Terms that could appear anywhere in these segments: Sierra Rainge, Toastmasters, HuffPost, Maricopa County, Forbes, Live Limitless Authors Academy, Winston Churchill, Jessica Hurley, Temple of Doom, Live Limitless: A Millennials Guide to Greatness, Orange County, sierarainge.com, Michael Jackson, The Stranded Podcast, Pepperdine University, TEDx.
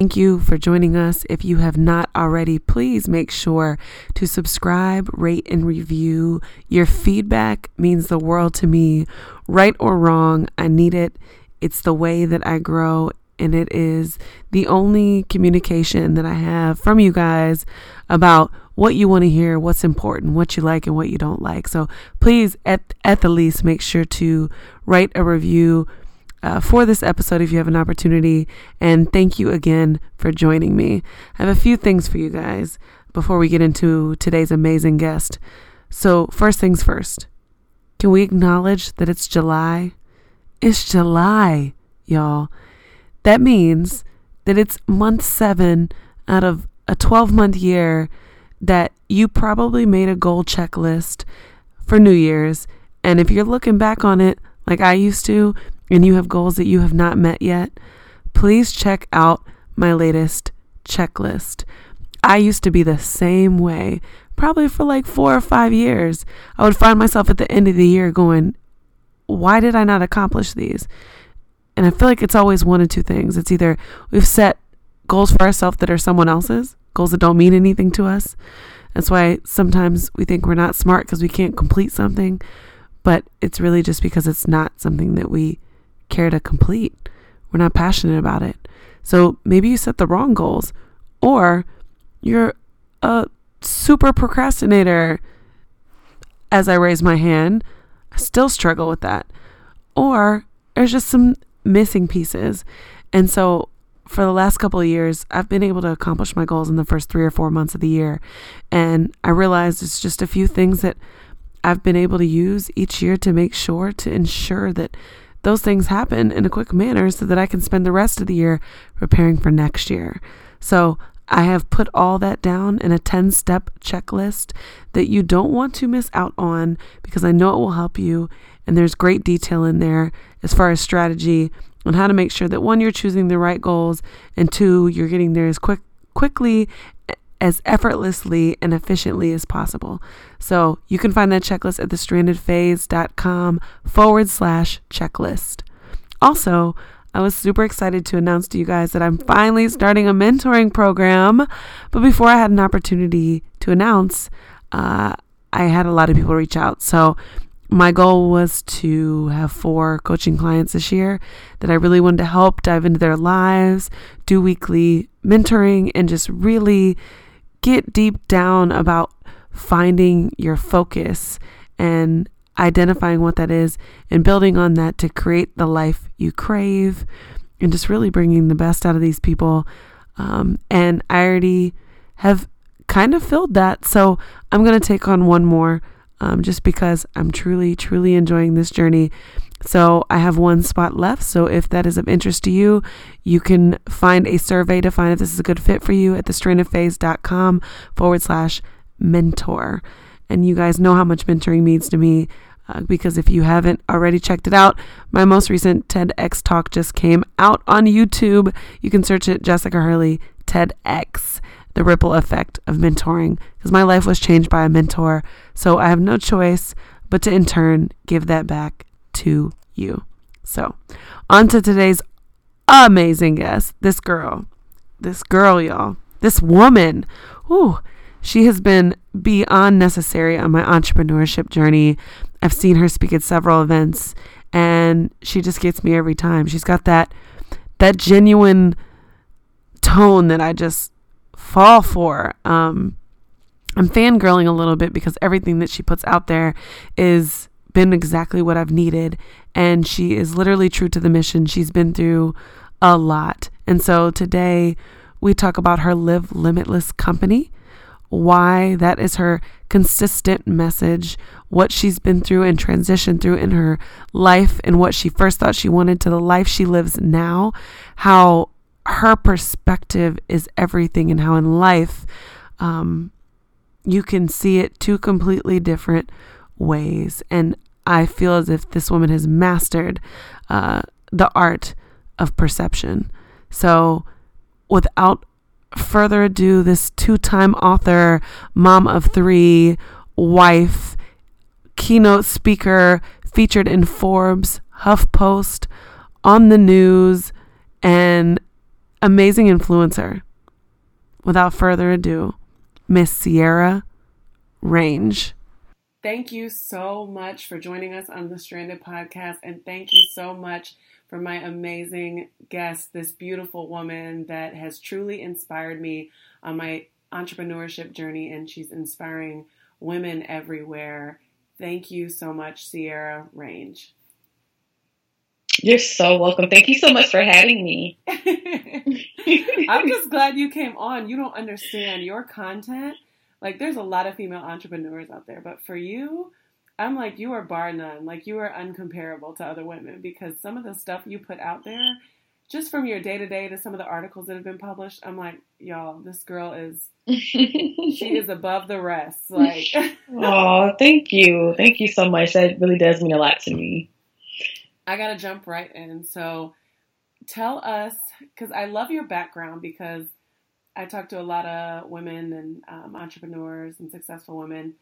Thank you for joining us. If you have not already, please make sure to subscribe, rate, and review. Your feedback means the world to me. Right or wrong, I need it. It's the way that I grow, and it is the only communication that I have from you guys about what you want to hear, what's important, what you like and what you don't like. So please, at the least, make sure to write a review for this episode if you have an opportunity. And thank you again for joining me. I have a few things for you guys before we get into today's amazing guest. So first things first, can we acknowledge that it's July? It's July, y'all. That means that it's month 7 out of a 12-month year that you probably made a goal checklist for New Year's. And if you're looking back on it like I used to, and you have goals that you have not met yet, please check out my latest checklist. I used to be the same way, probably for like 4 or 5 years. I would find myself at the end of the year going, why did I not accomplish these? And I feel like it's always one of two things. It's either we've set goals for ourselves that are someone else's, goals that don't mean anything to us. That's why sometimes we think we're not smart because we can't complete something, but it's really just because it's not something that we care to complete. We're not passionate about it. So maybe you set the wrong goals, or you're a super procrastinator. As I raise my hand, I still struggle with that. Or there's just some missing pieces. And so for the last couple of years, I've been able to accomplish my goals in the first 3 or 4 months of the year. And I realized it's just a few things that I've been able to use each year to make sure to ensure that those things happen in a quick manner so that I can spend the rest of the year preparing for next year. So I have put all that down in a 10-step checklist that you don't want to miss out on, because I know it will help you. And there's great detail in there as far as strategy on how to make sure that 1, you're choosing the right goals, and 2, you're getting there as quickly, as effortlessly and efficiently as possible. So you can find that checklist at thestrandedphase.com/checklist. Also, I was super excited to announce to you guys that I'm finally starting a mentoring program. But before I had an opportunity to announce, I had a lot of people reach out. So my goal was to have 4 coaching clients this year that I really wanted to help dive into their lives, do weekly mentoring, and just really get deep down about finding your focus and identifying what that is and building on that to create the life you crave, and just really bringing the best out of these people. And I already have kind of filled that. So I'm going to take on 1 more just because I'm truly, truly enjoying this journey. So I have 1 spot left. So if that is of interest to you, you can find a survey to find if this is a good fit for you at thestrandedphase.com/mentor. And you guys know how much mentoring means to me, because if you haven't already checked it out, my most recent TEDx talk just came out on YouTube. You can search it, Jessica Hurley, TEDx, the ripple effect of mentoring, because my life was changed by a mentor. So I have no choice but to in turn give that back to you. So on to today's amazing guest, this girl, y'all, this woman. Ooh. She has been beyond necessary on my entrepreneurship journey. I've seen her speak at several events, and she just gets me every time. She's got that genuine tone that I just fall for. I'm fangirling a little bit because everything that she puts out there is been exactly what I've needed, and she is literally true to the mission. She's been through a lot. And so today we talk about her Live Limitless company, why that is her consistent message, what she's been through and transitioned through in her life, and what she first thought she wanted to the life she lives now, how her perspective is everything, and how in life you can see it two completely different ways. And I feel as if this woman has mastered the art of perception. So without further ado, this two-time author, mom of three, wife, keynote speaker, featured in Forbes, HuffPost, on the news, and amazing influencer. Without further ado, Miss Sierra Rainge. Thank you so much for joining us on The Stranded Podcast, and thank you so much for my amazing guest, this beautiful woman that has truly inspired me on my entrepreneurship journey, and she's inspiring women everywhere. Thank you so much, Sierra Rainge. You're so welcome. Thank you so much for having me. I'm just glad you came on. You don't understand your content. Like, there's a lot of female entrepreneurs out there, but for you, I'm like, you are bar none. Like, you are uncomparable to other women, because some of the stuff you put out there, just from your day-to-day to some of the articles that have been published, I'm like, y'all, this girl is, she is above the rest. Like, oh, thank you. Thank you so much. That really does mean a lot to me. I got to jump right in. So tell us, because I love your background, because I talk to a lot of women and entrepreneurs and successful women.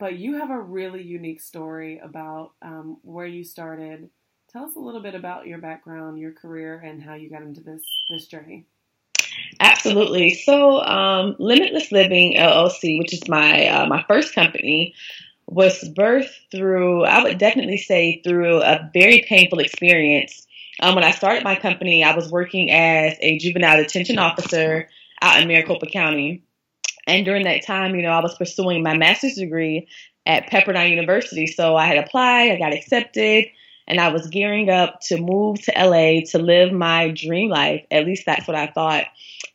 But you have a really unique story about where you started. Tell us a little bit about your background, your career, and how you got into this journey. Absolutely. So Limitless Living, LLC, which is my first company, was birthed through, I would definitely say, through a very painful experience. When I started my company, I was working as a juvenile detention officer out in Maricopa County. And during that time, you know, I was pursuing my master's degree at Pepperdine University. So I had applied, I got accepted, and I was gearing up to move to LA to live my dream life. At least that's what I thought.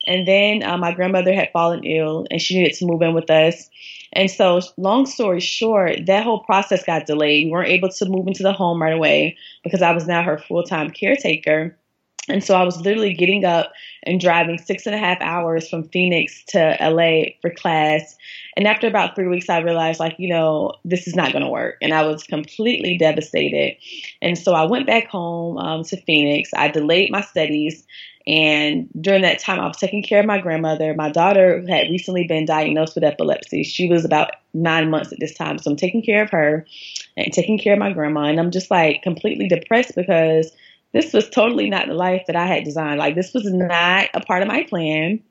And then my grandmother had fallen ill and she needed to move in with us. And so long story short, that whole process got delayed. We weren't able to move into the home right away because I was now her full-time caretaker. And so I was literally getting up and driving 6.5 hours from Phoenix to LA for class. And after about 3 weeks, I realized, like, you know, this is not going to work. And I was completely devastated. And so I went back home to Phoenix. I delayed my studies. And during that time, I was taking care of my grandmother. My daughter had recently been diagnosed with epilepsy. She was about 9 months at this time. So I'm taking care of her and taking care of my grandma. And I'm just like completely depressed because this was totally not the life that I had designed. Like, this was not a part of my plan.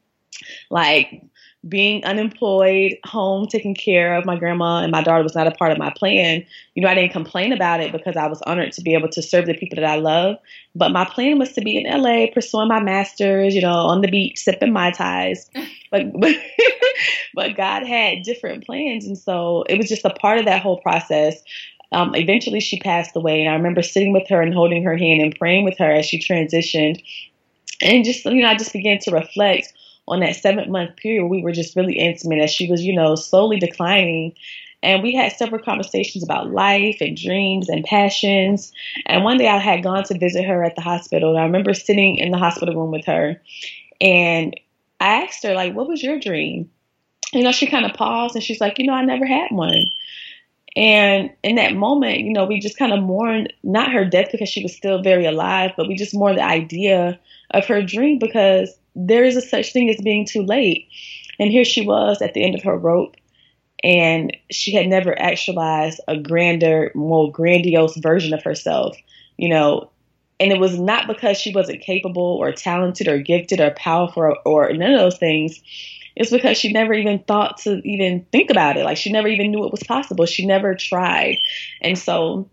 Like, being unemployed, home, taking care of my grandma and my daughter was not a part of my plan. You know, I didn't complain about it because I was honored to be able to serve the people that I love. But my plan was to be in LA, pursuing my master's, you know, on the beach, sipping Mai Tais. But God had different plans. And so it was just a part of that whole process. Eventually she passed away, and I remember sitting with her and holding her hand and praying with her as she transitioned. And just, you know, I just began to reflect on that 7-month period where we were just really intimate as she was, you know, slowly declining. And we had several conversations about life and dreams and passions. And one day I had gone to visit her at the hospital, and I remember sitting in the hospital room with her, and I asked her, like, what was your dream? You know, she kind of paused and she's like, you know, I never had one. And in that moment, you know, we just kind of mourned, not her death because she was still very alive, but we just mourned the idea of her dream because there is a such thing as being too late. And here she was at the end of her rope, and she had never actualized a grander, more grandiose version of herself, you know. And it was not because she wasn't capable or talented or gifted or powerful or none of those things. It's because she never even thought to even think about it. Like, she never even knew it was possible. She never tried. And so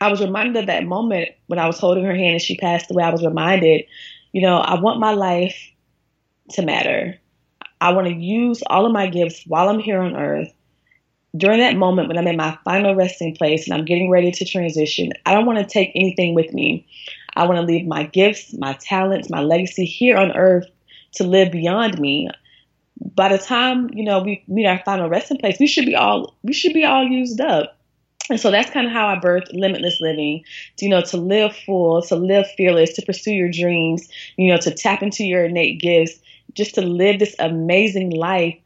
I was reminded of that moment when I was holding her hand and she passed away. I was reminded, you know, I want my life to matter. I want to use all of my gifts while I'm here on earth. During that moment when I'm in my final resting place and I'm getting ready to transition, I don't want to take anything with me. I want to leave my gifts, my talents, my legacy here on earth to live beyond me. by the time, you know, we meet our final resting place, we should be all used up. And so that's kind of how I birthed Limitless Living, you know, to live full, to live fearless, to pursue your dreams, you know, to tap into your innate gifts, just to live this amazing life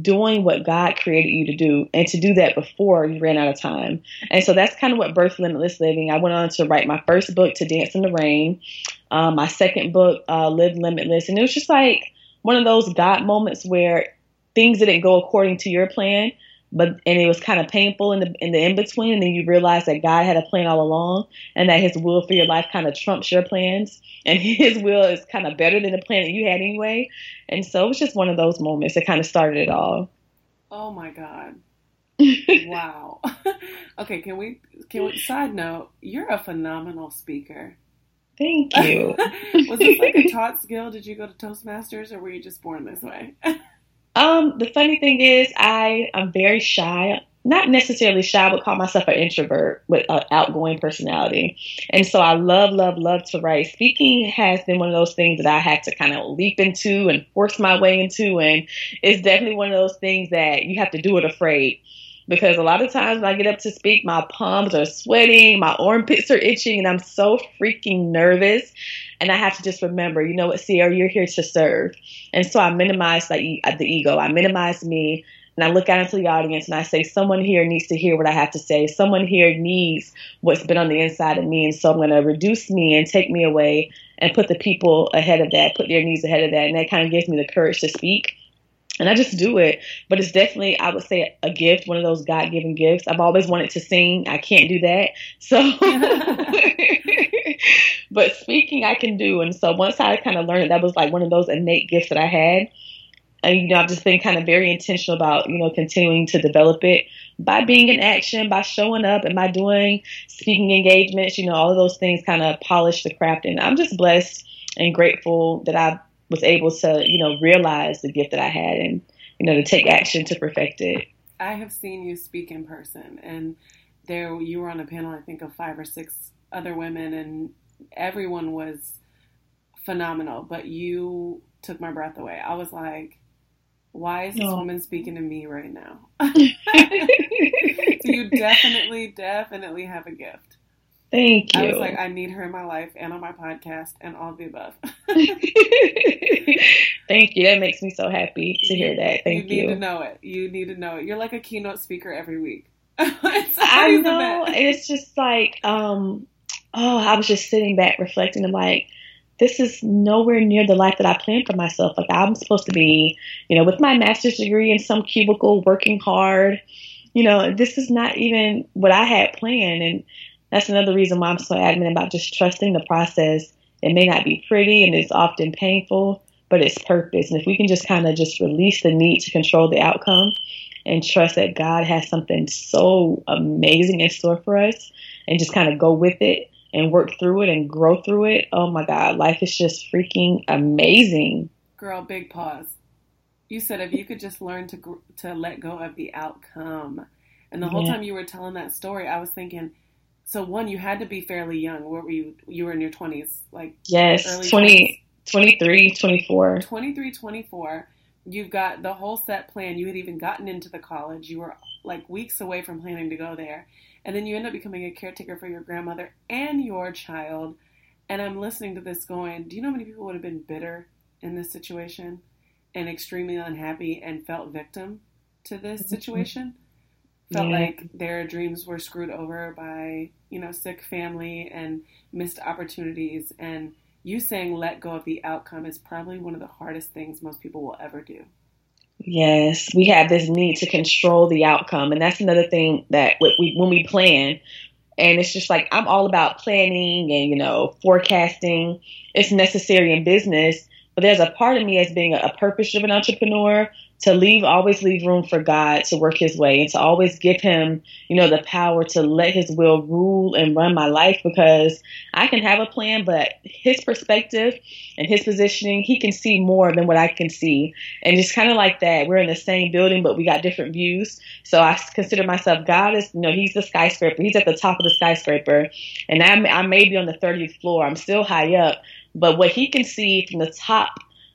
doing what God created you to do, and to do that before you ran out of time. And so that's kind of what birthed Limitless Living. I went on to write my first book, To Dance in the Rain, my second book, Live Limitless. And it was just like one of those God moments where things didn't go according to your plan, and it was kind of painful in the in-between, and then you realize that God had a plan all along, and that his will for your life kind of trumps your plans, and his will is kind of better than the plan that you had anyway. And so it was just one of those moments that kind of started it all. Oh my God. Wow. Okay, can we side note, you're a phenomenal speaker. Thank you. Was this like a taught skill? Did you go to Toastmasters, or were you just born this way? The funny thing is I'm very shy, not necessarily shy, but call myself an introvert with an outgoing personality. And so I love to write. Speaking has been one of those things that I had to kind of leap into and force my way into. And it's definitely one of those things that you have to do it afraid, because a lot of times when I get up to speak, my palms are sweating, my armpits are itching, and I'm so freaking nervous. And I have to just remember, you know what, Sierra, you're here to serve. And so I minimize the ego. I minimize me, and I look out into the audience and I say, someone here needs to hear what I have to say. Someone here needs what's been on the inside of me. And so I'm going to reduce me and take me away and put the people ahead of that, put their needs ahead of that. And that kind of gives me the courage to speak. And I just do it. But it's definitely, I would say, a gift, one of those God-given gifts. I've always wanted to sing. I can't do that. But speaking I can do. And so once I kind of learned it, that was like one of those innate gifts that I had. And, you know, I've just been kind of very intentional about, you know, continuing to develop it by being in action, by showing up, and by doing speaking engagements. You know, all of those things kind of polish the craft. And I'm just blessed and grateful that I was able to, you know, realize the gift that I had and, you know, to take action to perfect it. I have seen you speak in person, and there you were on a panel, I think, of 5 or 6 other women, and everyone was phenomenal, but you took my breath away. I was like, why is this woman speaking to me right now? So you definitely have a gift. Thank you. I was like, I need her in my life and on my podcast and all of the above. Thank you. That makes me so happy to hear that. Thank you. You need to know it. You're like a keynote speaker every week. I know. It's just like, I was just sitting back reflecting and like, this is nowhere near the life that I planned for myself. Like, I'm supposed to be, you know, with my master's degree in some cubicle working hard. You know, this is not even what I had planned. And that's another reason why I'm so adamant about just trusting the process. It may not be pretty and it's often painful, but it's purpose. And if we can just kind of just release the need to control the outcome and trust that God has something so amazing in store for us, and just kind of go with it and work through it and grow through it. Oh my God, life is just freaking amazing. Girl, big pause. You said if you could just learn to let go of the outcome. And the whole time you were telling that story, I was thinking, so one, you had to be fairly young. What were you? You were in your 20s, like yes, early 23, 24. You've got the whole set plan. You had even gotten into the college. You were like weeks away from planning to go there. And then you end up becoming a caretaker for your grandmother and your child. And I'm listening to this going, do you know how many people would have been bitter in this situation and extremely unhappy and felt victim to this situation? Felt like their dreams were screwed over by, you know, sick family and missed opportunities. And you saying let go of the outcome is probably one of the hardest things most people will ever do. Yes, we have this need to control the outcome. And that's another thing that when we plan, and it's just like, I'm all about planning and, you know, forecasting. It's necessary in business. But there's a part of me as being a purpose-driven entrepreneur to always leave room for God to work his way, and to always give him, you know, the power to let his will rule and run my life, because I can have a plan, but his perspective and his positioning, he can see more than what I can see. And it's kind of like that. We're in the same building, but we got different views. So I consider myself, God is, you know, he's the skyscraper. He's at the top of the skyscraper. And I may be on the 30th floor. I'm still high up. But what he can see from the top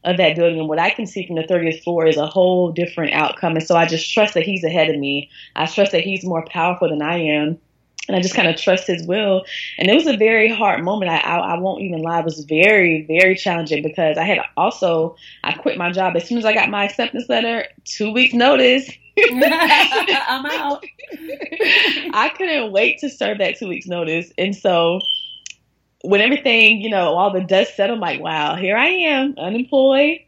of that building. What I can see from the 30th floor is a whole different outcome. And so I just trust that he's ahead of me. I trust that he's more powerful than I am. And I just kind of trust his will. And it was a very hard moment. I won't even lie. It was very, very challenging because I quit my job. As soon as I got my acceptance letter, 2 weeks notice. I'm out. I couldn't wait to serve that 2 weeks notice. And so when everything, all the dust settled, I'm like, wow, here I am, unemployed.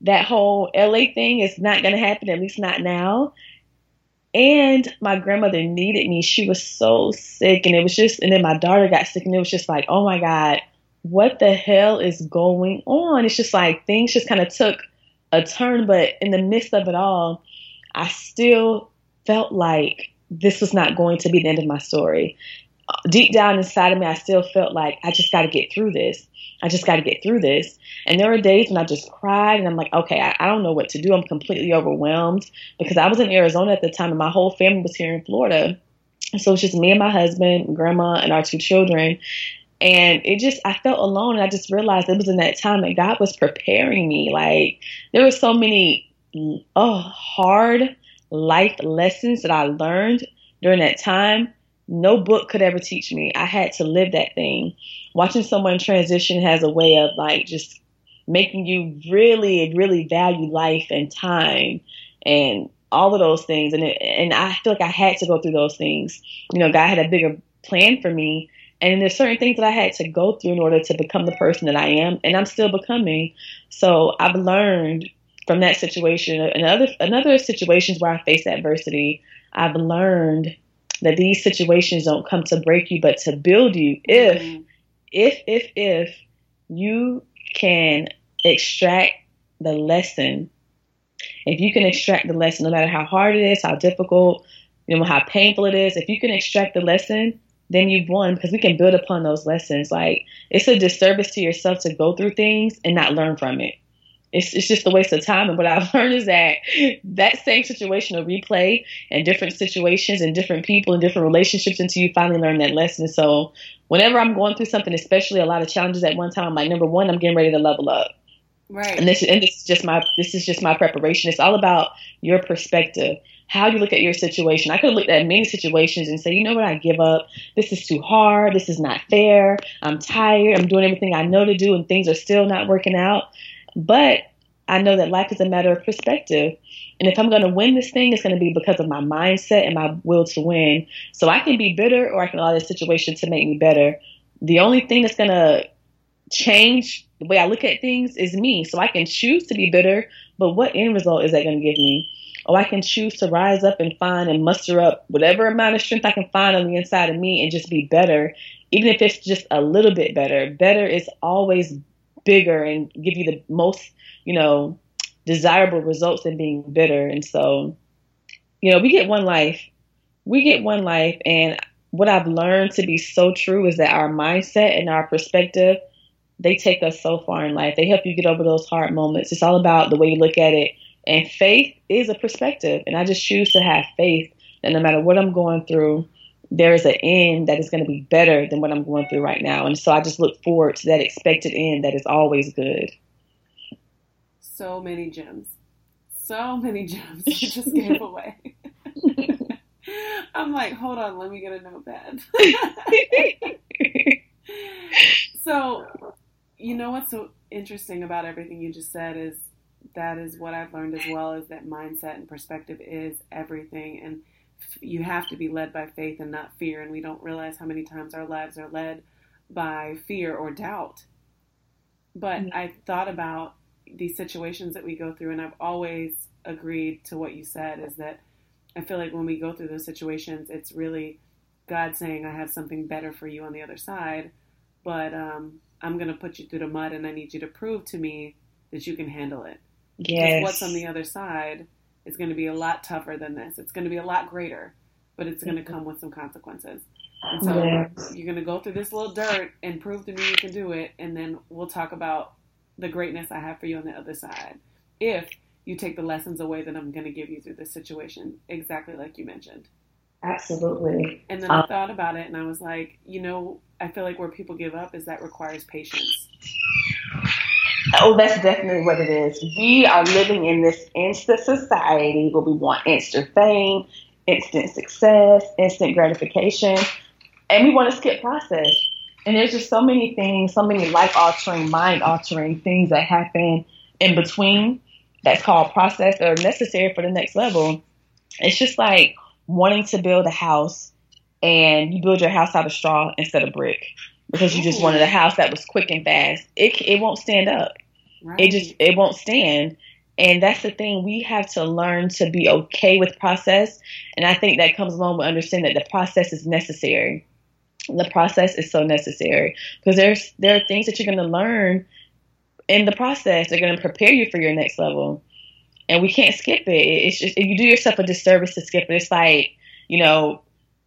That whole LA thing is not going to happen, at least not now. And my grandmother needed me. She was so sick, and then my daughter got sick, and it was just like, oh my God, what the hell is going on? It's just like things just kind of took a turn, but in the midst of it all, I still felt like this was not going to be the end of my story. Deep down inside of me, I still felt like I just got to get through this. And there were days when I just cried and I'm like, okay, I don't know what to do. I'm completely overwhelmed because I was in Arizona at the time and my whole family was here in Florida. So it's just me and my husband, grandma, and our two children. And I felt alone. And I just realized it was in that time that God was preparing me. Like there were so many hard life lessons that I learned during that time. No book could ever teach me. I had to live that thing. Watching someone transition has a way of like just making you really, really value life and time and all of those things. And I feel like I had to go through those things. God had a bigger plan for me. And there's certain things that I had to go through in order to become the person that I am. And I'm still becoming. So I've learned from that situation and other situations where I face adversity. I've learned that these situations don't come to break you, but to build you. If you can extract the lesson, no matter how hard it is, how difficult, how painful it is, if you can extract the lesson, then you've won, because we can build upon those lessons. Like it's a disservice to yourself to go through things and not learn from it. It's just a waste of time. And what I've learned is that same situation will replay in different situations and different people and different relationships until you finally learn that lesson. So whenever I'm going through something, especially a lot of challenges at one time, I'm like, number one, I'm getting ready to level up. Right. And this is just my preparation. It's all about your perspective, how you look at your situation. I could have looked at many situations and say, you know what, I give up. This is too hard. This is not fair. I'm tired. I'm doing everything I know to do and things are still not working out. But I know that life is a matter of perspective. And if I'm going to win this thing, it's going to be because of my mindset and my will to win. So I can be bitter or I can allow this situation to make me better. The only thing that's going to change the way I look at things is me. So I can choose to be bitter, but what end result is that going to give me? Or I can choose to rise up and find and muster up whatever amount of strength I can find on the inside of me and just be better, even if it's just a little bit better. Better is always bigger and give you the most, desirable results than being bitter. And so, we get one life. And what I've learned to be so true is that our mindset and our perspective, they take us so far in life. They help you get over those hard moments. It's all about the way you look at it. And faith is a perspective. And I just choose to have faith that no matter what I'm going through, there is an end that is going to be better than what I'm going through right now. And so I just look forward to that expected end that is always good. So many gems you just gave away. I'm like, hold on, let me get a notepad. So, what's so interesting about everything you just said is that is what I've learned as well, is that mindset and perspective is everything. And you have to be led by faith and not fear. And we don't realize how many times our lives are led by fear or doubt. But mm-hmm. I thought about these situations that we go through, and I've always agreed to what you said, is that I feel like when we go through those situations, it's really God saying, I have something better for you on the other side, but I'm going to put you through the mud and I need you to prove to me that you can handle it. Yes. 'Cause what's on the other side is going to be a lot tougher than this. It's going to be a lot greater, but it's going to come with some consequences. And so You're going to go through this little dirt and prove to me you can do it. And then we'll talk about the greatness I have for you on the other side, if you take the lessons away that I'm going to give you through this situation, exactly like you mentioned. Absolutely. And then I thought about it and I was like, I feel like where people give up is that requires patience. Oh, that's definitely what it is. We are living in this instant society where we want instant fame, instant success, instant gratification, and we want to skip process. And there's just so many things, so many life-altering, mind-altering things that happen in between that's called process or necessary for the next level. It's just like wanting to build a house and you build your house out of straw instead of brick because you just wanted a house that was quick and fast. It won't stand up. Right. It won't stand. And that's the thing. We have to learn to be okay with process. And I think that comes along with understanding that the process is necessary. The process is so necessary because there are things that you're going to learn in the process. They're going to prepare you for your next level. And we can't skip it. It's just, you do yourself a disservice to skip it. It's like,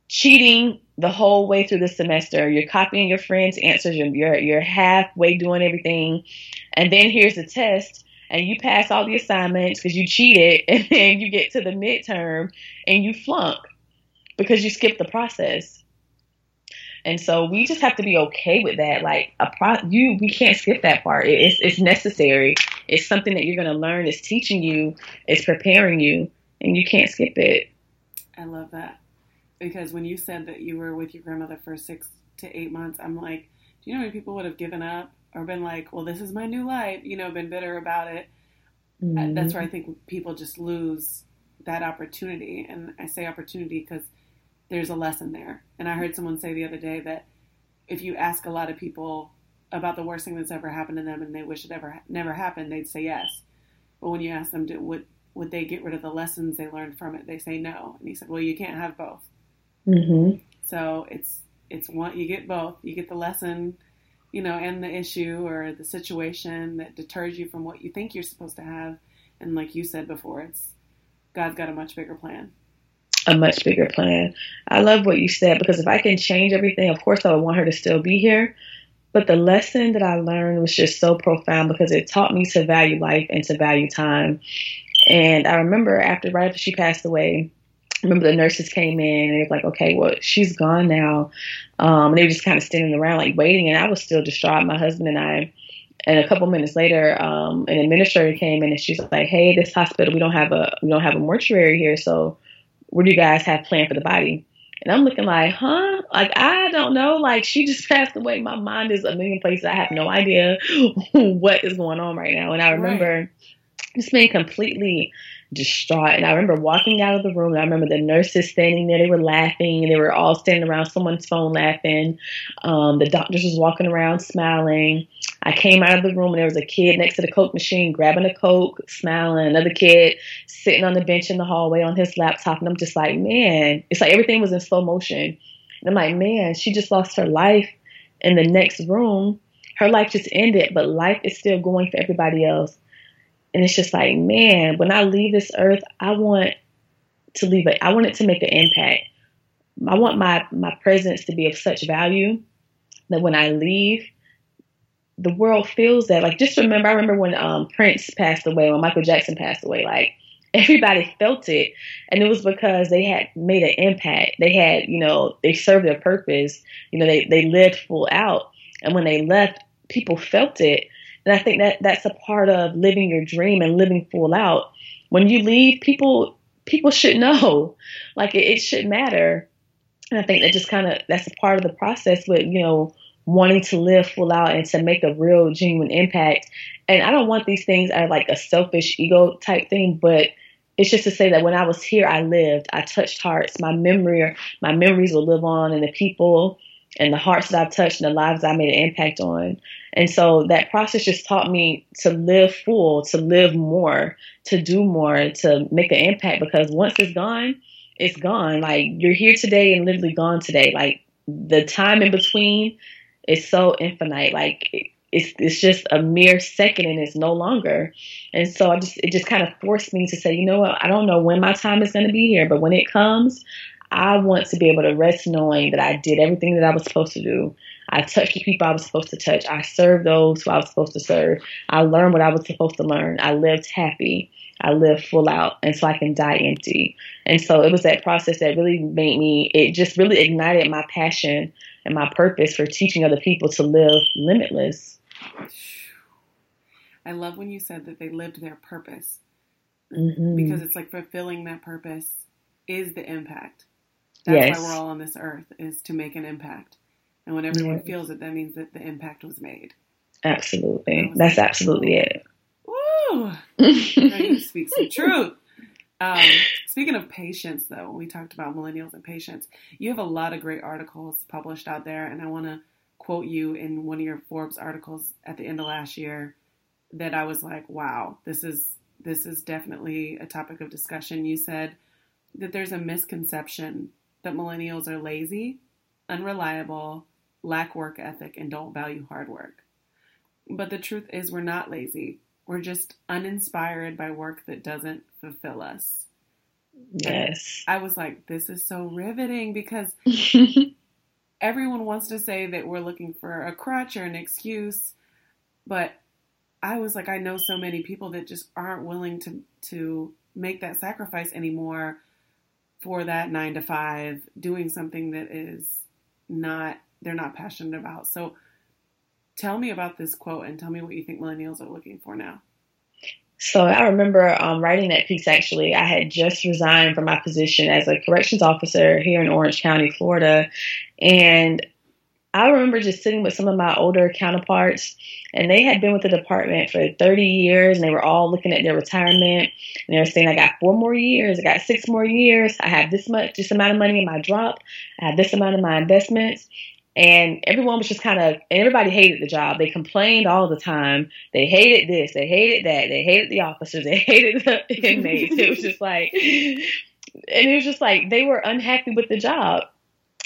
cheating the whole way through the semester. You're copying your friends' answers. You're halfway doing everything. And then here's the test. And you pass all the assignments because you cheated. And then you get to the midterm and you flunk because you skipped the process. And so we just have to be okay with that. Like we can't skip that part. It's necessary. It's something that you're going to learn. It's teaching you. It's preparing you, and you can't skip it. I love that, because when you said that you were with your grandmother for 6 to 8 months, I'm like, do you know how many people would have given up or been like, well, this is my new life, been bitter about it. Mm-hmm. That's where I think people just lose that opportunity. And I say opportunity because there's a lesson there. And I heard someone say the other day that if you ask a lot of people about the worst thing that's ever happened to them and they wish it never happened, they'd say yes. But when you ask them, would they get rid of the lessons they learned from it? They say no. And he said, well, you can't have both. Mm-hmm. So it's one, you get both. You get the lesson, and the issue or the situation that deters you from what you think you're supposed to have. And like you said before, God's got a much bigger plan. A much bigger plan. I love what you said, because if I can change everything, of course I would want her to still be here. But the lesson that I learned was just so profound because it taught me to value life and to value time. And I remember right after she passed away, I remember the nurses came in and they were like, okay, well, she's gone now. And they were just kind of standing around like waiting. And I was still distraught, my husband and I. And a couple minutes later, an administrator came in and she's like, hey, this hospital, we don't have a mortuary here. So what do you guys have planned for the body? And I'm looking like, huh? Like, I don't know. Like, she just passed away. My mind is a million places. I have no idea what is going on right now. And I remember just being completely distraught. And I remember walking out of the room. And I remember the nurses standing there. They were laughing. And they were all standing around someone's phone laughing. The doctors was walking around smiling. I came out of the room and there was a kid next to the Coke machine grabbing a Coke, smiling. Another kid sitting on the bench in the hallway on his laptop. And I'm just like, man, it's like everything was in slow motion. And I'm like, man, she just lost her life in the next room. Her life just ended, but life is still going for everybody else. And it's just like, man, when I leave this earth, I want it to make an impact. I want my presence to be of such value that when I leave, the world feels that. Like, just remember, I remember when Prince passed away, when Michael Jackson passed away, like everybody felt it. And it was because they had made an impact. They had, they served their purpose. They lived full out. And when they left, people felt it. And I think that that's a part of living your dream and living full out. When you leave, people should know, like it should matter. And I think that just kind of, that's a part of the process with, wanting to live full out and to make a real genuine impact. And I don't want these things are like a selfish ego type thing, but it's just to say that when I was here, I lived, I touched hearts, my memories will live on, and the people and the hearts that I've touched and the lives I made an impact on. And so that process just taught me to live full, to live more, to do more, to make an impact, because once it's gone, it's gone. Like, you're here today and literally gone today. Like, the time in between is so infinite. Like, it's just a mere second and it's no longer. And so it just kind of forced me to say, you know what, I don't know when my time is going to be here, but when it comes, I want to be able to rest knowing that I did everything that I was supposed to do. I touched the people I was supposed to touch. I served those who I was supposed to serve. I learned what I was supposed to learn. I lived happy. I lived full out. And so I can die empty. And so it was that process that really made me, it just really ignited my passion and my purpose for teaching other people to live limitless. I love when you said that they lived their purpose, mm-hmm. because it's like fulfilling that purpose is the impact. That's yes. why we're all on this earth, is to make an impact. And when everyone yes. feels it, that means that the impact was made. Absolutely. That's made. Absolutely it. Woo! You speak some truth. Speaking of patience, though, we talked about millennials and patience. You have a lot of great articles published out there, and I want to quote you in one of your Forbes articles at the end of last year that I was like, wow, this is definitely a topic of discussion. You said that there's a misconception that millennials are lazy, unreliable, lack work ethic, and don't value hard work. But the truth is we're not lazy. We're just uninspired by work that doesn't fulfill us. Yes. And I was like, this is so riveting, because everyone wants to say that we're looking for a crutch or an excuse. But I was like, I know so many people that just aren't willing to make that sacrifice anymore for that 9 to 5, doing something that they're not passionate about. So tell me about this quote and tell me what you think millennials are looking for now. So I remember writing that piece, actually. I had just resigned from my position as a corrections officer here in Orange County, Florida. And I remember just sitting with some of my older counterparts, and they had been with the department for 30 years, and they were all looking at their retirement, and they were saying, I got 4 more years, I got 6 more years, I have this amount of money in my drop, I have this amount in my investments. And everyone was just everybody hated the job. They complained all the time. They hated this, they hated that, they hated the officers, they hated the inmates. It was just like they were unhappy with the job.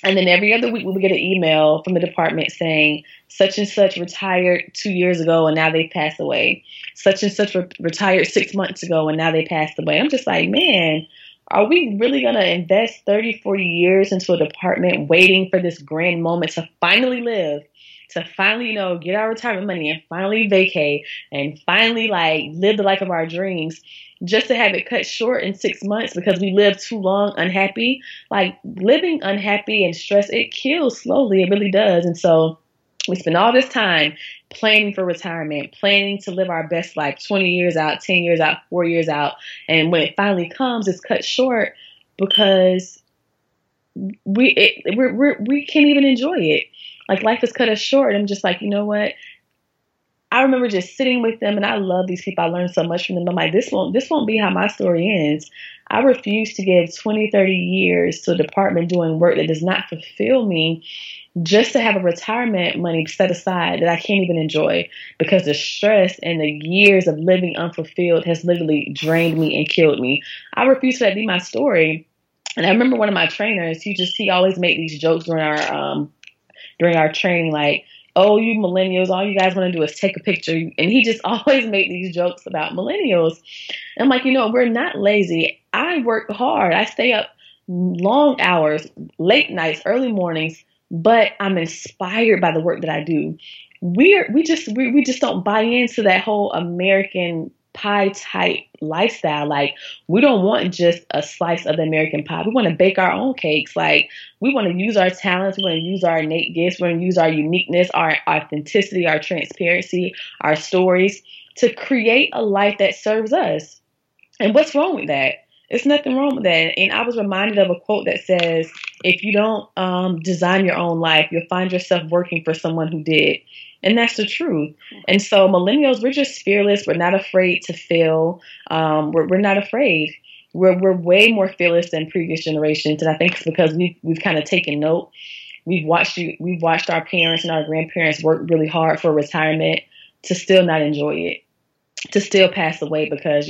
And then every other week we would get an email from the department saying, such and such retired 2 years ago and now they passed away. Such and such retired 6 months ago and now they passed away. I'm just like, man, are we really going to invest 30, 40 years into a department waiting for this grand moment to finally live, to finally, get our retirement money and finally vacay and finally live the life of our dreams, just to have it cut short in 6 months because we lived too long unhappy? Like, living unhappy and stressed, it kills slowly. It really does. And so we spend all this time planning for retirement, planning to live our best life 20 years out, 10 years out, 4 years out. And when it finally comes, it's cut short because we can't even enjoy it. Like, life is cut us short. I'm just like, you know what? I remember just sitting with them, and I love these people. I learned so much from them. I'm like, this won't be how my story ends. I refuse to give 20, 30 years to a department doing work that does not fulfill me just to have a retirement money set aside that I can't even enjoy, because the stress and the years of living unfulfilled has literally drained me and killed me. I refuse for that to be my story. And I remember one of my trainers, he always made these jokes during our training, like, oh, you millennials, all you guys want to do is take a picture. And he just always made these jokes about millennials. And I'm like, we're not lazy. I work hard. I stay up long hours, late nights, early mornings, but I'm inspired by the work that I do. We just don't buy into that whole American pie type lifestyle. Like, we don't want just a slice of the American pie. We want to bake our own cakes. Like, we want to use our talents. We want to use our innate gifts. We want to use our uniqueness, our authenticity, our transparency, our stories to create a life that serves us. And what's wrong with that? There's nothing wrong with that. And I was reminded of a quote that says, if you don't design your own life, you'll find yourself working for someone who did. And that's the truth. And so millennials, we're just fearless. We're not afraid to fail. We're not afraid. We're way more fearless than previous generations. And I think it's because we've kind of taken note. We've watched our parents and our grandparents work really hard for retirement to still not enjoy it, to still pass away because,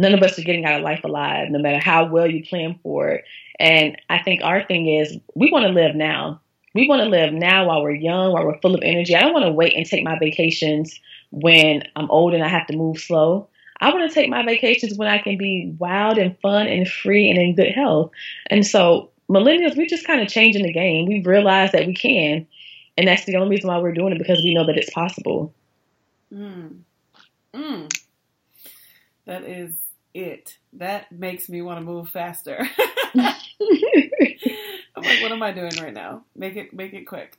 none of us are getting out of life alive, no matter how well you plan for it. And I think our thing is we want to live now. We want to live now while we're young, while we're full of energy. I don't want to wait and take my vacations when I'm old and I have to move slow. I want to take my vacations when I can be wild and fun and free and in good health. And so millennials, we're just kind of changing the game. We've realized that we can. And that's the only reason why we're doing it, because we know that it's possible. That is it. That makes me want to move faster. I'm like, what am I doing right now? Make it quick.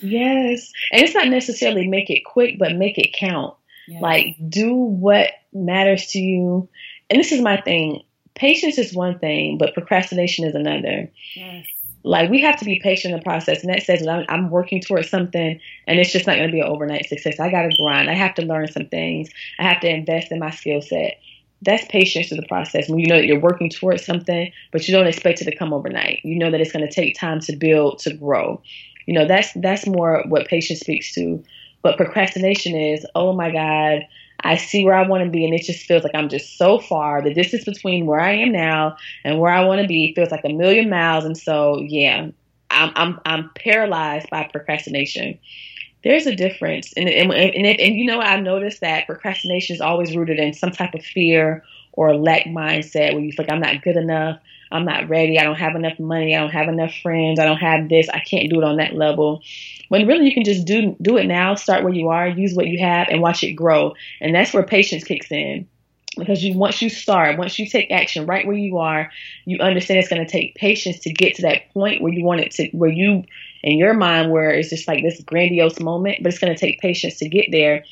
Yes. And it's not necessarily make it quick, but make it count. Yeah. Like, do what matters to you. And this is my thing. Patience is one thing, but procrastination is another. Yes. Like, we have to be patient in the process. And that says I'm working towards something and it's just not going to be an overnight success. I got to grind. I have to learn some things. I have to invest in my skill set. That's patience through the process. When you know that you're working towards something, but you don't expect it to come overnight. You know that it's going to take time to build, to grow. You know, that's more what patience speaks to. But procrastination is, oh my God, I see where I want to be, and it just feels like I'm just so far. The distance between where I am now and where I want to be feels like a million miles. And so, yeah, I'm paralyzed by procrastination. There's a difference. And you know, I noticed that procrastination is always rooted in some type of fear or lack mindset where you feel like I'm not good enough. I'm not ready. I don't have enough money. I don't have enough friends. I don't have this. I can't do it on that level. When really you can just do it now, start where you are, use what you have, and watch it grow. And that's where patience kicks in. Because once you start, once you take action right where you are, you understand it's going to take patience to get to that point where you want it to, where you, in your mind, where it's just like this grandiose moment, but it's going to take patience to get there.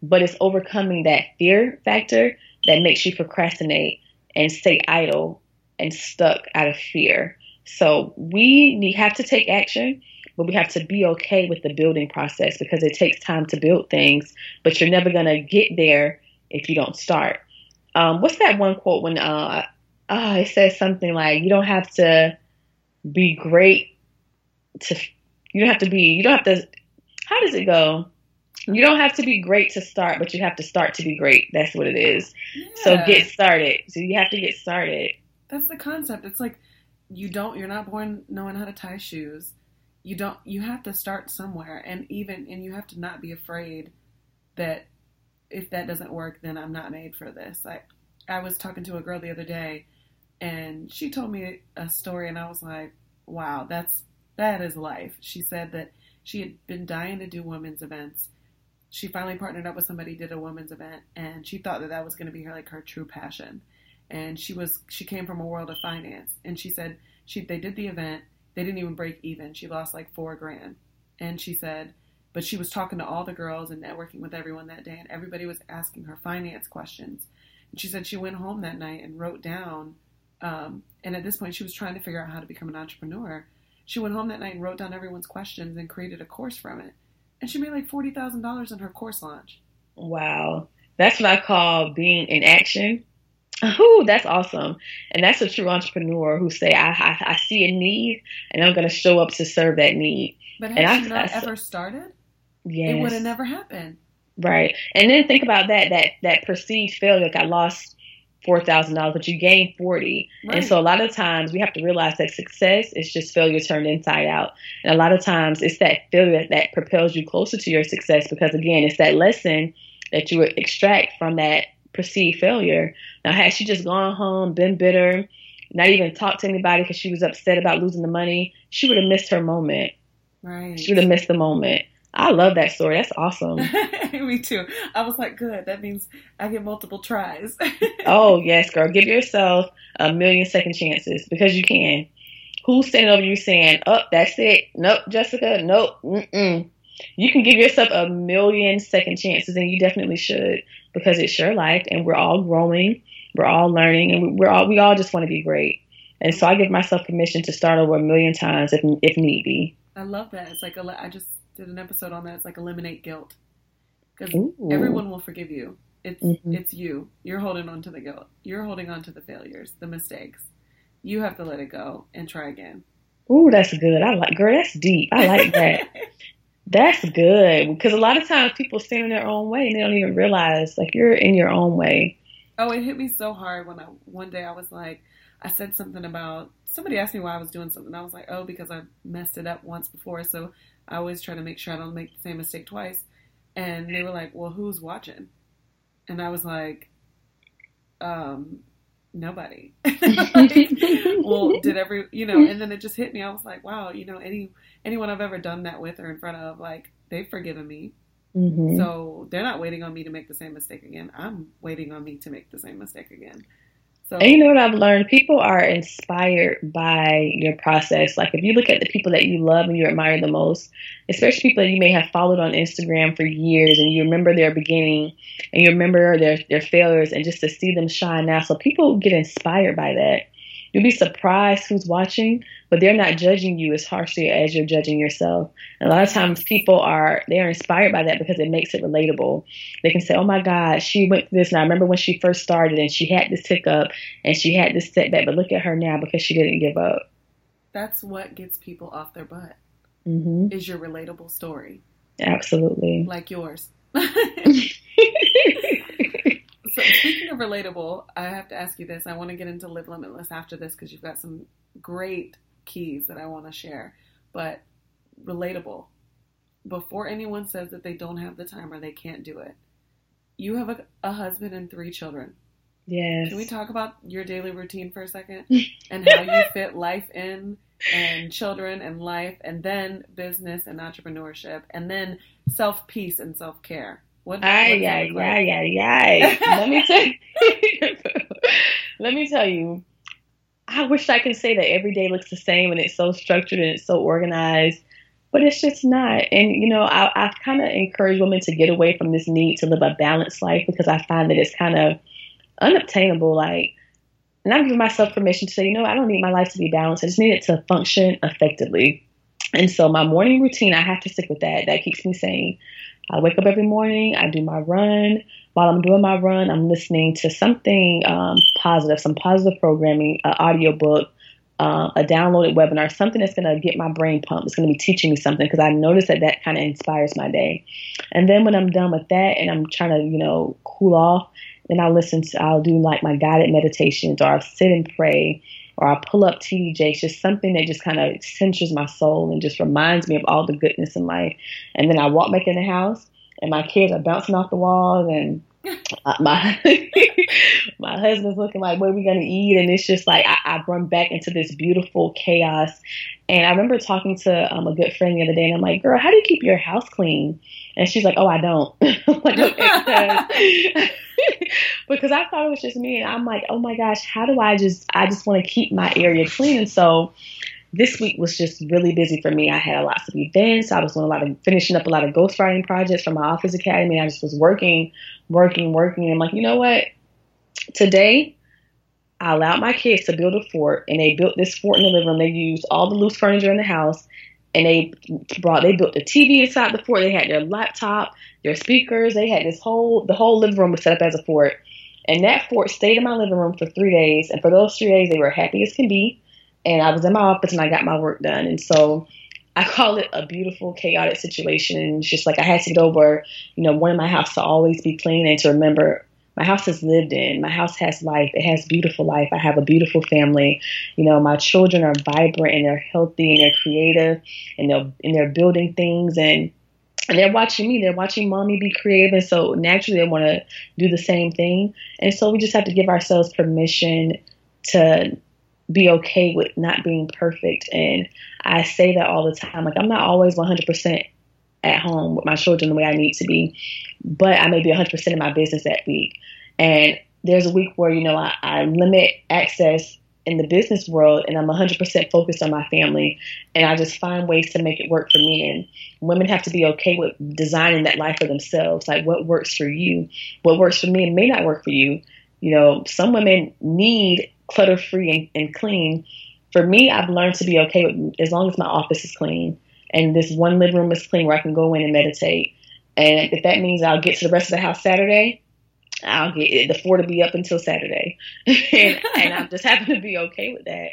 But it's overcoming that fear factor that makes you procrastinate and stay idle and stuck out of fear. So we have to take action, but we have to be okay with the building process because it takes time to build things, but you're never going to get there if you don't start. What's that one quote when it says something like, how does it go? You don't have to be great to start, but you have to start to be great. That's what it is. Yeah. So get started. So you have to get started. That's the concept. It's like you're not born knowing how to tie shoes. You have to start somewhere, and you have to not be afraid that if that doesn't work, then I'm not made for this. Like, I was talking to a girl the other day and she told me a story and I was like, wow, that is life. She said that she had been dying to do women's events. She finally partnered up with somebody, did a women's event, and she thought that was going to be her true passion. And she came from a world of finance, and she said they did the event. They didn't even break even. She lost like $4,000. And she said, but she was talking to all the girls and networking with everyone that day, and everybody was asking her finance questions. And she said she went home that night and wrote down, and at this point she was trying to figure out how to become an entrepreneur. She went home that night and wrote down everyone's questions and created a course from it. And she made like $40,000 in her course launch. Wow. That's what I call being in action. Ooh, that's awesome. And that's a true entrepreneur who say, I see a need and I'm going to show up to serve that need. But had she not ever started? Yes. It would have never happened. Right. And then think about that perceived failure. Like, I lost $4,000, but you gained 40. Right. And so a lot of times we have to realize that success is just failure turned inside out. And a lot of times it's that failure that propels you closer to your success, because again, it's that lesson that you would extract from that perceived failure. Now, had she just gone home, been bitter, not even talked to anybody because she was upset about losing the money, she would have missed her moment. Right. She would have missed the moment. I love that story. That's awesome. Me too. I was like, good. That means I get multiple tries. Oh, yes, girl. Give yourself a million second chances, because you can. Who's standing over you saying, oh, that's it. Nope, Jessica. Nope. Mm-mm. You can give yourself a million second chances, and you definitely should, because it's your life and we're all growing. We're all learning, and we all just want to be great. And so I give myself permission to start over a million times if need be. I love that. It's like, I just did an episode on that. It's like eliminate guilt, because everyone will forgive you. It's you. You're holding on to the guilt. You're holding on to the failures, the mistakes. You have to let it go and try again. Ooh, that's good. Girl, that's deep. I like that. That's good, because a lot of times people stand in their own way and they don't even realize, like, you're in your own way. Oh, it hit me so hard when one day I was like, I said something about, somebody asked me why I was doing something. I was like, oh, because I messed it up once before, so I always try to make sure I don't make the same mistake twice. And they were like, well, who's watching? And I was like, nobody. Like, well, and then it just hit me. I was like, wow, anyone I've ever done that with or in front of, like, they've forgiven me. Mm-hmm. So they're not waiting on me to make the same mistake again. I'm waiting on me to make the same mistake again. So. And you know what I've learned? People are inspired by your process. Like if you look at the people that you love and you admire the most, especially people that you may have followed on Instagram for years and you remember their beginning and you remember their failures, and just to see them shine now. So people get inspired by that. You'll be surprised who's watching, but they're not judging you as harshly as you're judging yourself. And a lot of times people are, they're inspired by that because it makes it relatable. They can say, oh my God, she went through this. And I remember when she first started and she had this hiccup and she had this setback, but look at her now because she didn't give up. That's what gets people off their butt, is your relatable story. Absolutely. Like yours. So speaking of relatable, I have to ask you this. I want to get into Live Limitless after this because you've got some great keys that I want to share. But relatable, before anyone says that they don't have the time or they can't do it, you have a husband and 3 children. Yes. Can we talk about your daily routine for a second and how you fit life in and children and life and then business and entrepreneurship and then self-peace and self-care? Let me tell you, I wish I could say that every day looks the same and it's so structured and it's so organized, but it's just not. And, you know, I kind of encourage women to get away from this need to live a balanced life because I find that it's kind of unobtainable. Like, and I'm giving myself permission to say, you know, I don't need my life to be balanced. I just need it to function effectively. And so my morning routine, I have to stick with that. That keeps me sane. I wake up every morning, I do my run. While I'm doing my run, I'm listening to something positive, some positive programming, an audiobook, a downloaded webinar, something that's going to get my brain pumped. It's going to be teaching me something because I notice that kind of inspires my day. And then when I'm done with that and I'm trying to, you know, cool off, then I'll do like my guided meditations, or I'll sit and pray, or I pull up TDJ. It's just something that just kind of centers my soul and just reminds me of all the goodness in life. And then I walk back in the house and my kids are bouncing off the walls and my husband's looking like, what are we going to eat? And it's just like I run back into this beautiful chaos. And I remember talking to a good friend the other day and I'm like, girl, how do you keep your house clean? And she's like, oh, I don't. I'm like, okay. Because I thought it was just me. And I'm like, oh my gosh, how do I just want to keep my area clean. And so this week was just really busy for me. I had lots of events. I was doing finishing up a lot of ghostwriting projects for my authors academy. I just was working. And I'm like, you know what? Today, I allowed my kids to build a fort, and they built this fort in the living room. They used all the loose furniture in the house. And they built a TV inside the fort. They had their laptop, their speakers. They had the whole living room was set up as a fort. And that fort stayed in my living room for 3 days. And for those 3 days, they were happy as can be. And I was in my office and I got my work done. And so I call it a beautiful, chaotic situation. And it's just like I had to get over, you know, wanting my house to always be clean and to remember my house is lived in. My house has life. It has beautiful life. I have a beautiful family. You know, my children are vibrant and they're healthy and they're creative and they're building things and they're watching me. They're watching mommy be creative. And so naturally they want to do the same thing. And so we just have to give ourselves permission to be okay with not being perfect. And I say that all the time. Like, I'm not always 100% at home with my children the way I need to be, but I may be 100% in my business that week. And there's a week where, you know, I limit access in the business world and I'm 100% focused on my family, and I just find ways to make it work for me. And women have to be okay with designing that life for themselves. Like, what works for you? What works for me may not work for you. You know, some women need clutter-free and clean. For me, I've learned to be okay with, as long as my office is clean and this one living room is clean where I can go in and meditate. And if that means I'll get to the rest of the house Saturday, I'll get the fort to be up until Saturday. and I just happen to be okay with that.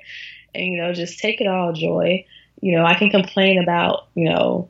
And, you know, just take it all joy. You know, I can complain about, you know,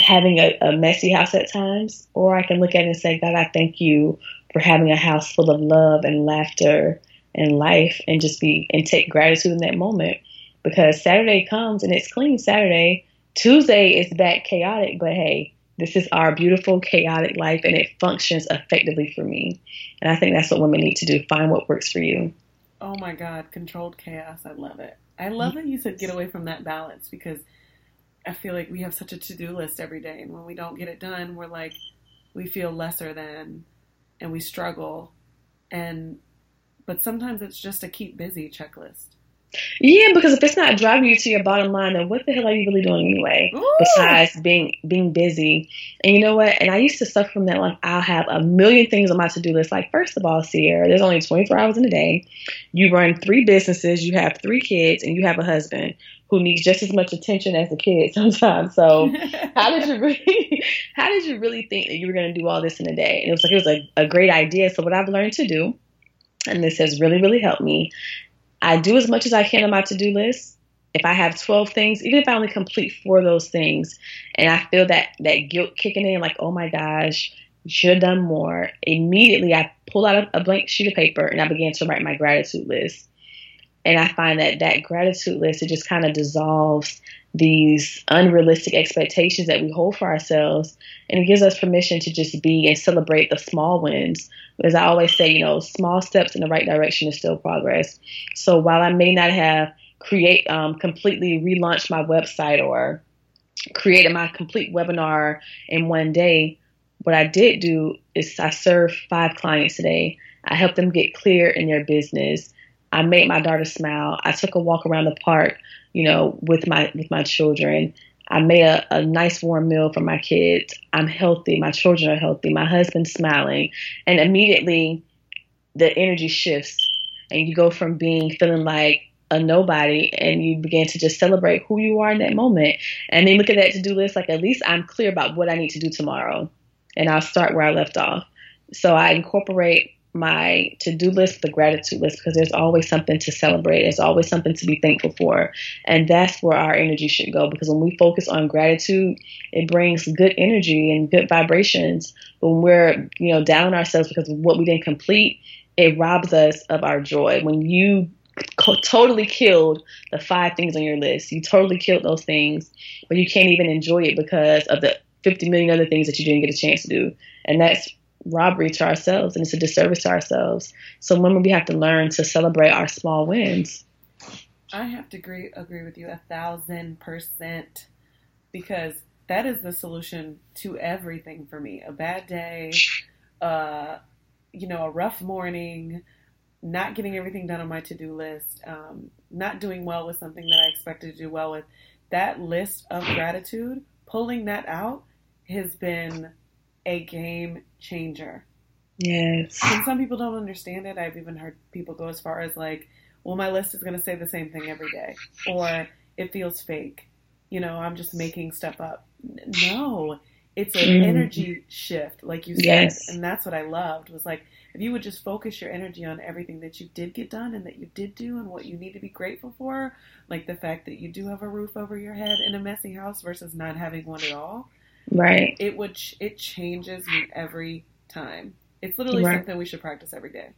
having a messy house at times, or I can look at it and say, God, I thank you for having a house full of love and laughter and life, and just take gratitude in that moment. Because Saturday comes and it's clean Saturday. Tuesday is back chaotic, but hey, this is our beautiful chaotic life and it functions effectively for me. And I think that's what women need to do. Find what works for you. Oh my God, controlled chaos. I love it. I love that you said get away from that balance, because I feel like we have such a to-do list every day. And when we don't get it done, we're like, we feel lesser than, and we struggle. And but sometimes it's just a keep busy checklist. Yeah, because if it's not driving you to your bottom line, then what the hell are you really doing anyway? Ooh. Besides being busy? And you know what? And I used to suffer from that. Like, I'll have a million things on my to-do list. Like, first of all, Sierra, there's only 24 hours in a day. You run 3 businesses, you have 3 kids, and you have a husband who needs just as much attention as the kids sometimes. So how did you really think that you were going to do all this in a day? And it was a great idea. So what I've learned to do, and this has really, really helped me, I do as much as I can on my to-do list. If I have 12 things, even if I only complete 4 of those things, and I feel that guilt kicking in, like, oh my gosh, you should have done more, immediately I pull out a blank sheet of paper and I begin to write my gratitude list. And I find that gratitude list, it just kind of dissolves these unrealistic expectations that we hold for ourselves. And it gives us permission to just be and celebrate the small wins. As I always say, small steps in the right direction is still progress. So while I may not have completely relaunched my website or created my complete webinar in one day, what I did do is I served 5 clients today. I helped them get clear in their business. I made my daughter smile. I took a walk around the park, with my children. I made a nice warm meal for my kids. I'm healthy. My children are healthy. My husband's smiling. And immediately the energy shifts and you go from feeling like a nobody, and you begin to just celebrate who you are in that moment. And then look at that to-do list, like, at least I'm clear about what I need to do tomorrow, and I'll start where I left off. So I incorporate my to-do list, the gratitude list, because there's always something to celebrate. There's always something to be thankful for. And that's where our energy should go, because when we focus on gratitude, it brings good energy and good vibrations. But when we're, down on ourselves because of what we didn't complete, it robs us of our joy. When you totally killed the 5 things on your list, you totally killed those things, but you can't even enjoy it because of the 50 million other things that you didn't get a chance to do. And that's robbery to ourselves, and it's a disservice to ourselves. So women, we have to learn to celebrate our small wins. I have to agree with you 1,000%, because that is the solution to everything for me. A bad day, a rough morning, not getting everything done on my to-do list, not doing well with something that I expected to do well with. That list of gratitude, pulling that out has been a game changer. Yes. And some people don't understand it. I've even heard people go as far as like, well, my list is going to say the same thing every day, or it feels fake. I'm just making stuff up. No, it's an energy shift, like you said. Yes. And that's what I loved, was like, if you would just focus your energy on everything that you did get done and that you did do and what you need to be grateful for, like the fact that you do have a roof over your head and a messy house versus not having one at all. Right. It changes you every time. It's literally something we should practice every day.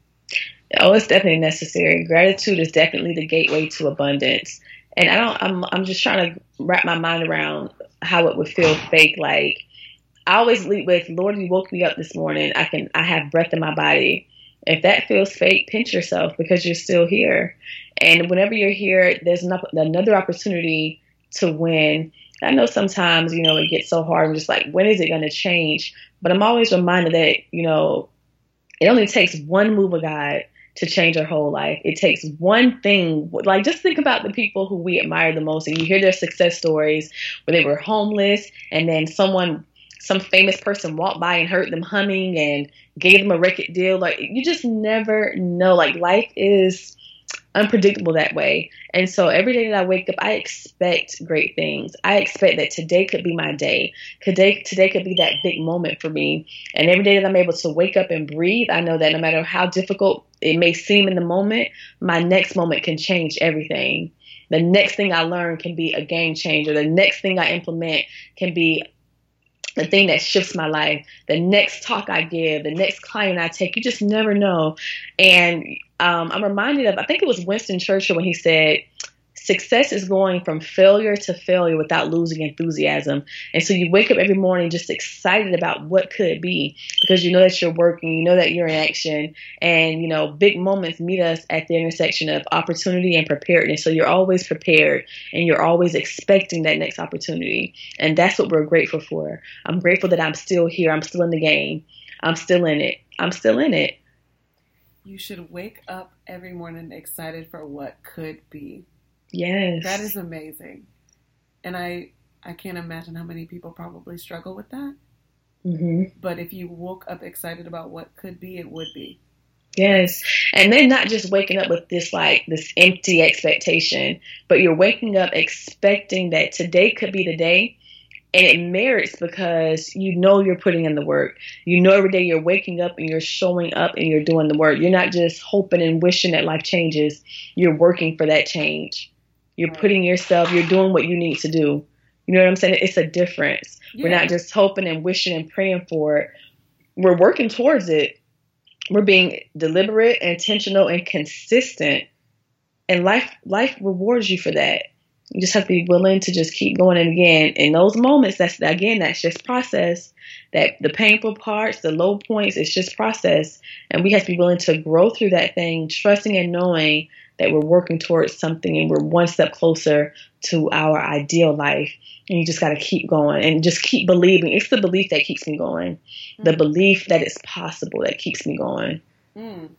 Oh, it's definitely necessary. Gratitude is definitely the gateway to abundance. And I'm just trying to wrap my mind around how it would feel fake. Like, I always lead with, Lord, you woke me up this morning. I have breath in my body. If that feels fake, pinch yourself, because you're still here. And whenever you're here, there's another opportunity to win. I know sometimes, it gets so hard. I'm just like, when is it going to change? But I'm always reminded that, it only takes one move of God to change our whole life. It takes one thing. Like, just think about the people who we admire the most, and you hear their success stories where they were homeless, and then some famous person walked by and heard them humming and gave them a record deal. Like, you just never know. Like, life is unpredictable that way. And so every day that I wake up, I expect great things. I expect that today could be my day. Today could be that big moment for me. And every day that I'm able to wake up and breathe, I know that no matter how difficult it may seem in the moment, my next moment can change everything. The next thing I learn can be a game changer. The next thing I implement can be the thing that shifts my life. The next talk I give, the next client I take, you just never know. And I'm reminded of, I think it was Winston Churchill when he said, success is going from failure to failure without losing enthusiasm. And so you wake up every morning just excited about what could be, because you know that you're working, you know that you're in action, and, big moments meet us at the intersection of opportunity and preparedness. So you're always prepared, and you're always expecting that next opportunity. And that's what we're grateful for. I'm grateful that I'm still here. I'm still in the game. I'm still in it. you should wake up every morning excited for what could be. Yes. That is amazing. And I can't imagine how many people probably struggle with that. Mm-hmm. But if you woke up excited about what could be, it would be. Yes. And then not just waking up with this, like, this empty expectation, but you're waking up expecting that today could be the day. And it merits because you know you're putting in the work. You know every day you're waking up and you're showing up and you're doing the work. You're not just hoping and wishing that life changes. You're working for that change. You're putting yourself, you're doing what you need to do. You know what I'm saying? It's a difference. Yeah. We're not just hoping and wishing and praying for it. We're working towards it. We're being deliberate, intentional, and consistent. And life rewards you for that. You just have to be willing to just keep going. And again, in those moments, that's just process. That the painful parts, the low points, it's just process. And we have to be willing to grow through that thing, trusting and knowing that we're working towards something and we're one step closer to our ideal life. And you just got to keep going and just keep believing. It's the belief that keeps me going. Mm. The belief that it's possible that keeps me going. Mm.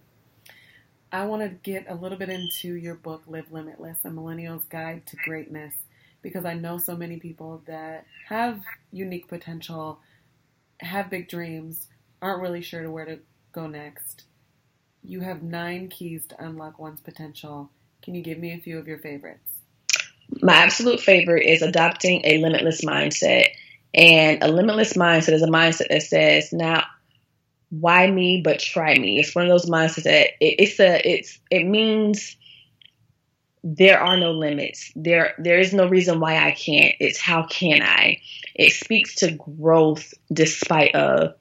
I want to get a little bit into your book, Live Limitless: A Millennials Guide to Greatness, because I know so many people that have unique potential, have big dreams, aren't really sure where to go next. You have 9 keys to unlock one's potential. Can you give me a few of your favorites? My absolute favorite is adopting a limitless mindset. And a limitless mindset is a mindset that says, now, why me, but try me. It's one of those mindsets that it means there are no limits. There is no reason why I can't. It's how can I? It speaks to growth despite of.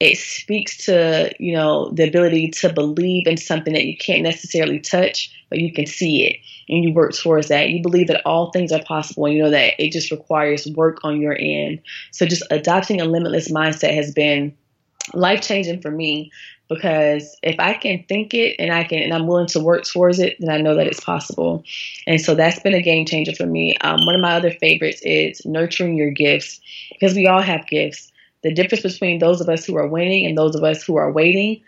It speaks to, you know, the ability to believe in something that you can't necessarily touch, but you can see it and you work towards that. You believe that all things are possible and you know that it just requires work on your end. So just adopting a limitless mindset has been life-changing for me, because if I can think it and I'm willing to work towards it, then I know that it's possible. And so that's been a game changer for me. One of my other favorites is nurturing your gifts, because we all have gifts. The difference between those of us who are winning and those of us who are waiting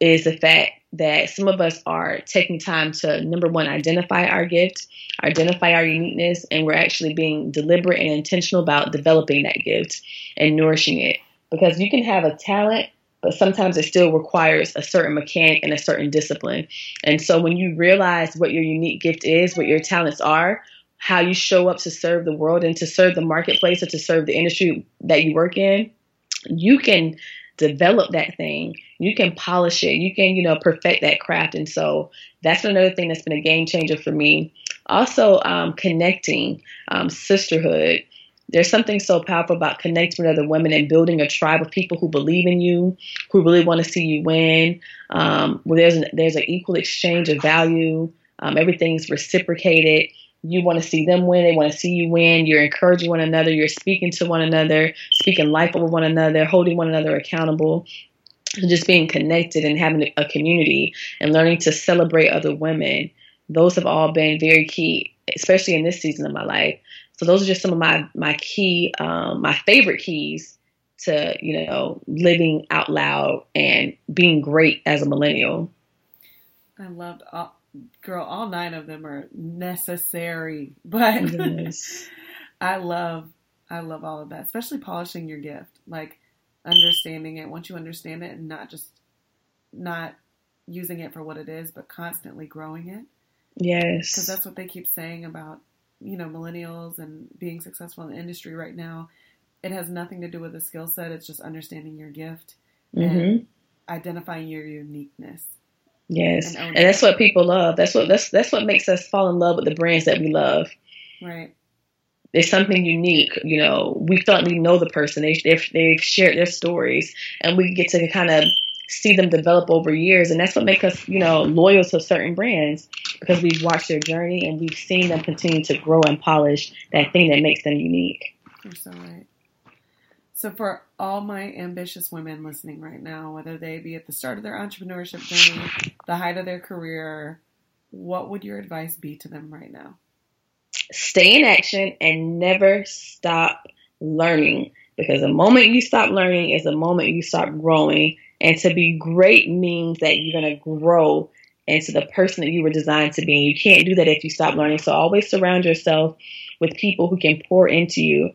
is the fact that some of us are taking time to, number one, identify our gift, identify our uniqueness, and we're actually being deliberate and intentional about developing that gift and nourishing it. Because you can have a talent, but sometimes it still requires a certain mechanic and a certain discipline. And so when you realize what your unique gift is, what your talents are, how you show up to serve the world and to serve the marketplace or to serve the industry that you work in, you can develop that thing. You can polish it. You can, perfect that craft. And so that's another thing that's been a game changer for me. Also, connecting, sisterhood. There's something so powerful about connecting with other women and building a tribe of people who believe in you, who really want to see you win, where there's an equal exchange of value. Everything's reciprocated. You want to see them win. They want to see you win. You're encouraging one another. You're speaking to one another, speaking life over one another, holding one another accountable. Just being connected and having a community and learning to celebrate other women. Those have all been very key, especially in this season of my life. So those are just some of my favorite keys to, living out loud and being great as a millennial. I loved all 9 of them are necessary, but yes. I love all of that, especially polishing your gift, like understanding it. Once you understand it and not using it for what it is, but constantly growing it. Yes. Because that's what they keep saying about, millennials and being successful in the industry right now. It has nothing to do with the skill set. It's just understanding your gift and identifying your uniqueness. Yes. And that's what people love. That's what makes us fall in love with the brands that we love. Right. There's something unique. We thought we know the person. They've shared their stories and we get to kind of see them develop over years. And that's what makes us, loyal to certain brands, because we've watched their journey and we've seen them continue to grow and polish that thing that makes them unique. You're so right. So for all my ambitious women listening right now, whether they be at the start of their entrepreneurship journey, the height of their career, what would your advice be to them right now? Stay in action and never stop learning. Because the moment you stop learning is the moment you stop growing. And to be great means that you're going to grow into the person that you were designed to be. And you can't do that if you stop learning. So always surround yourself with people who can pour into you.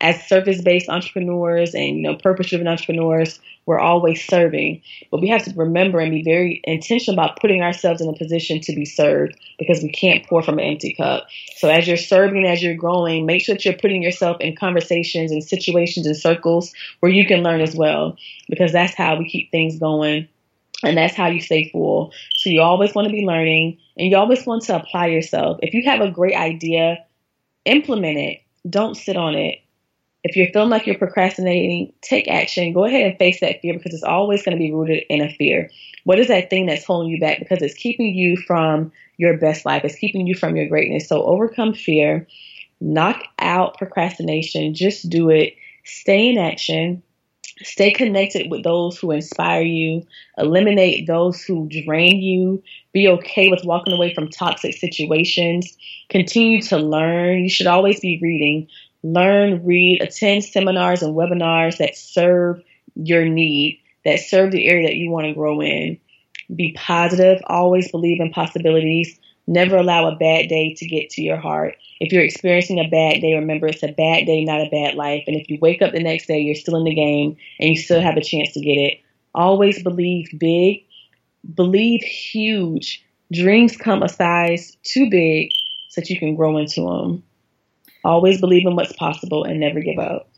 As service-based entrepreneurs and, you know, purpose-driven entrepreneurs, we're always serving. But we have to remember and be very intentional about putting ourselves in a position to be served, because we can't pour from an empty cup. So as you're serving, as you're growing, make sure that you're putting yourself in conversations and situations and circles where you can learn as well, because that's how we keep things going. And that's how you stay full. So you always want to be learning, and you always want to apply yourself. If you have a great idea, implement it. Don't sit on it. If you're feeling like you're procrastinating, take action. Go ahead and face that fear, because it's always going to be rooted in a fear. What is that thing that's holding you back? Because it's keeping you from your best life. It's keeping you from your greatness. So overcome fear, knock out procrastination, just do it, stay in action, stay connected with those who inspire you, eliminate those who drain you, be okay with walking away from toxic situations, continue to learn. You should always be reading. Learn, read, attend seminars and webinars that serve your need, that serve the area that you want to grow in. Be positive. Always believe in possibilities. Never allow a bad day to get to your heart. If you're experiencing a bad day, remember it's a bad day, not a bad life. And if you wake up the next day, you're still in the game and you still have a chance to get it. Always believe big. Believe huge. Dreams come a size too big so that you can grow into them. Always believe in what's possible and never give up.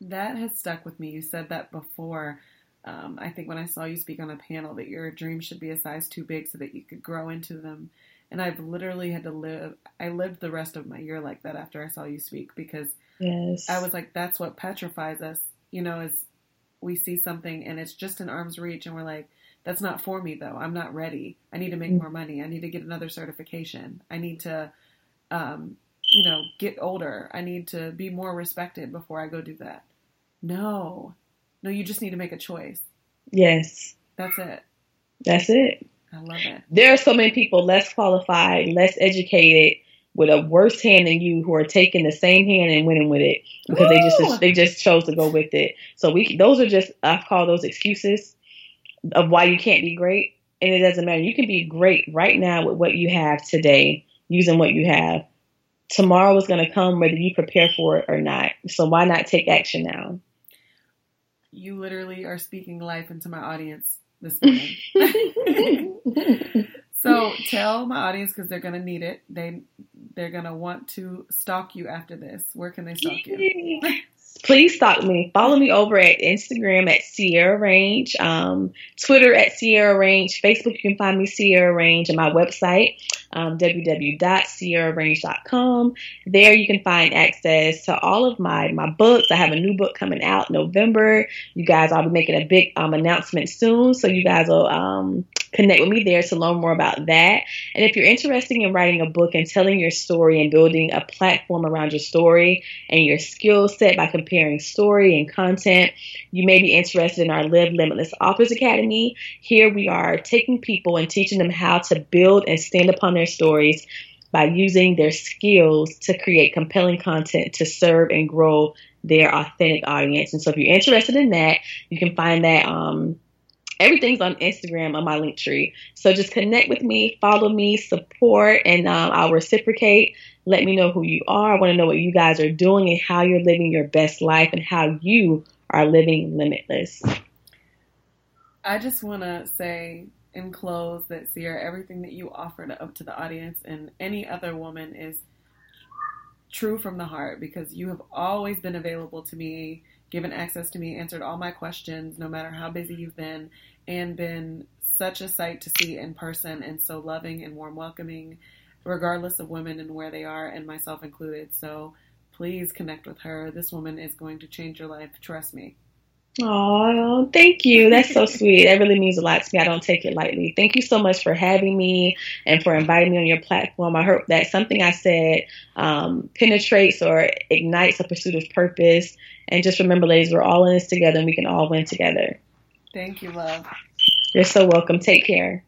That has stuck with me. You said that before. I think when I saw you speak on a panel, that your dreams should be a size too big so that you could grow into them. And I've literally had to I lived the rest of my year like that after I saw you speak, because yes. I was like, that's what petrifies us, you know, is we see something and it's just in arm's reach and we're like, that's not for me though. I'm not ready. I need to make more money. I need to get another certification. I need to, you know, get older. I need to be more respected before I go do that. No, you just need to make a choice. Yes. That's it. I love it. There are so many people less qualified, less educated, with a worse hand than you, who are taking the same hand and winning with it, because they just chose to go with it. So those are just, I call those excuses of why you can't be great. And it doesn't matter. You can be great right now with what you have today, using what you have. Tomorrow is going to come whether you prepare for it or not. So why not take action now? You literally are speaking life into my audience this morning. So tell my audience, because they're going to need it. They're going to want to stalk you after this. Where can they stalk you? Please stalk me. Follow me over at Instagram at Sierra Rainge, Twitter at Sierra Rainge, Facebook, you can find me Sierra Rainge, and my website, www.sierarainge.com. There you can find access to all of my books. I have a new book coming out November. You guys, I'll be making a big announcement soon, so you guys will connect with me there to learn more about that. And if you're interested in writing a book and telling your story and building a platform around your story and your skill set by comparing story and content, you may be interested in our Live Limitless Authors Academy. Here we are taking people and teaching them how to build and stand upon their stories by using their skills to create compelling content to serve and grow their authentic audience. And so if you're interested in that, you can find that everything's on Instagram on my link tree. So just connect with me, follow me, support, and I'll reciprocate. Let me know who you are. I want to know what you guys are doing and how you're living your best life and how you are living limitless. I just want to say in close that, Sierra, everything that you offered up to the audience and any other woman is true from the heart, because you have always been available to me, given access to me, answered all my questions, no matter how busy you've been, and been such a sight to see in person and so loving and warm welcoming, regardless of women and where they are, and myself included. So please connect with her. This woman is going to change your life. Trust me. Oh, thank you. That's so sweet. That really means a lot to me. I don't take it lightly. Thank you so much for having me and for inviting me on your platform. I hope that something I said penetrates or ignites a pursuit of purpose. And just remember, ladies, we're all in this together and we can all win together. Thank you, love. You're so welcome. Take care.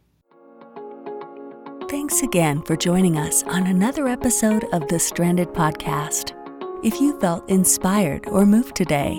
Thanks again for joining us on another episode of The Stranded Podcast. If you felt inspired or moved today,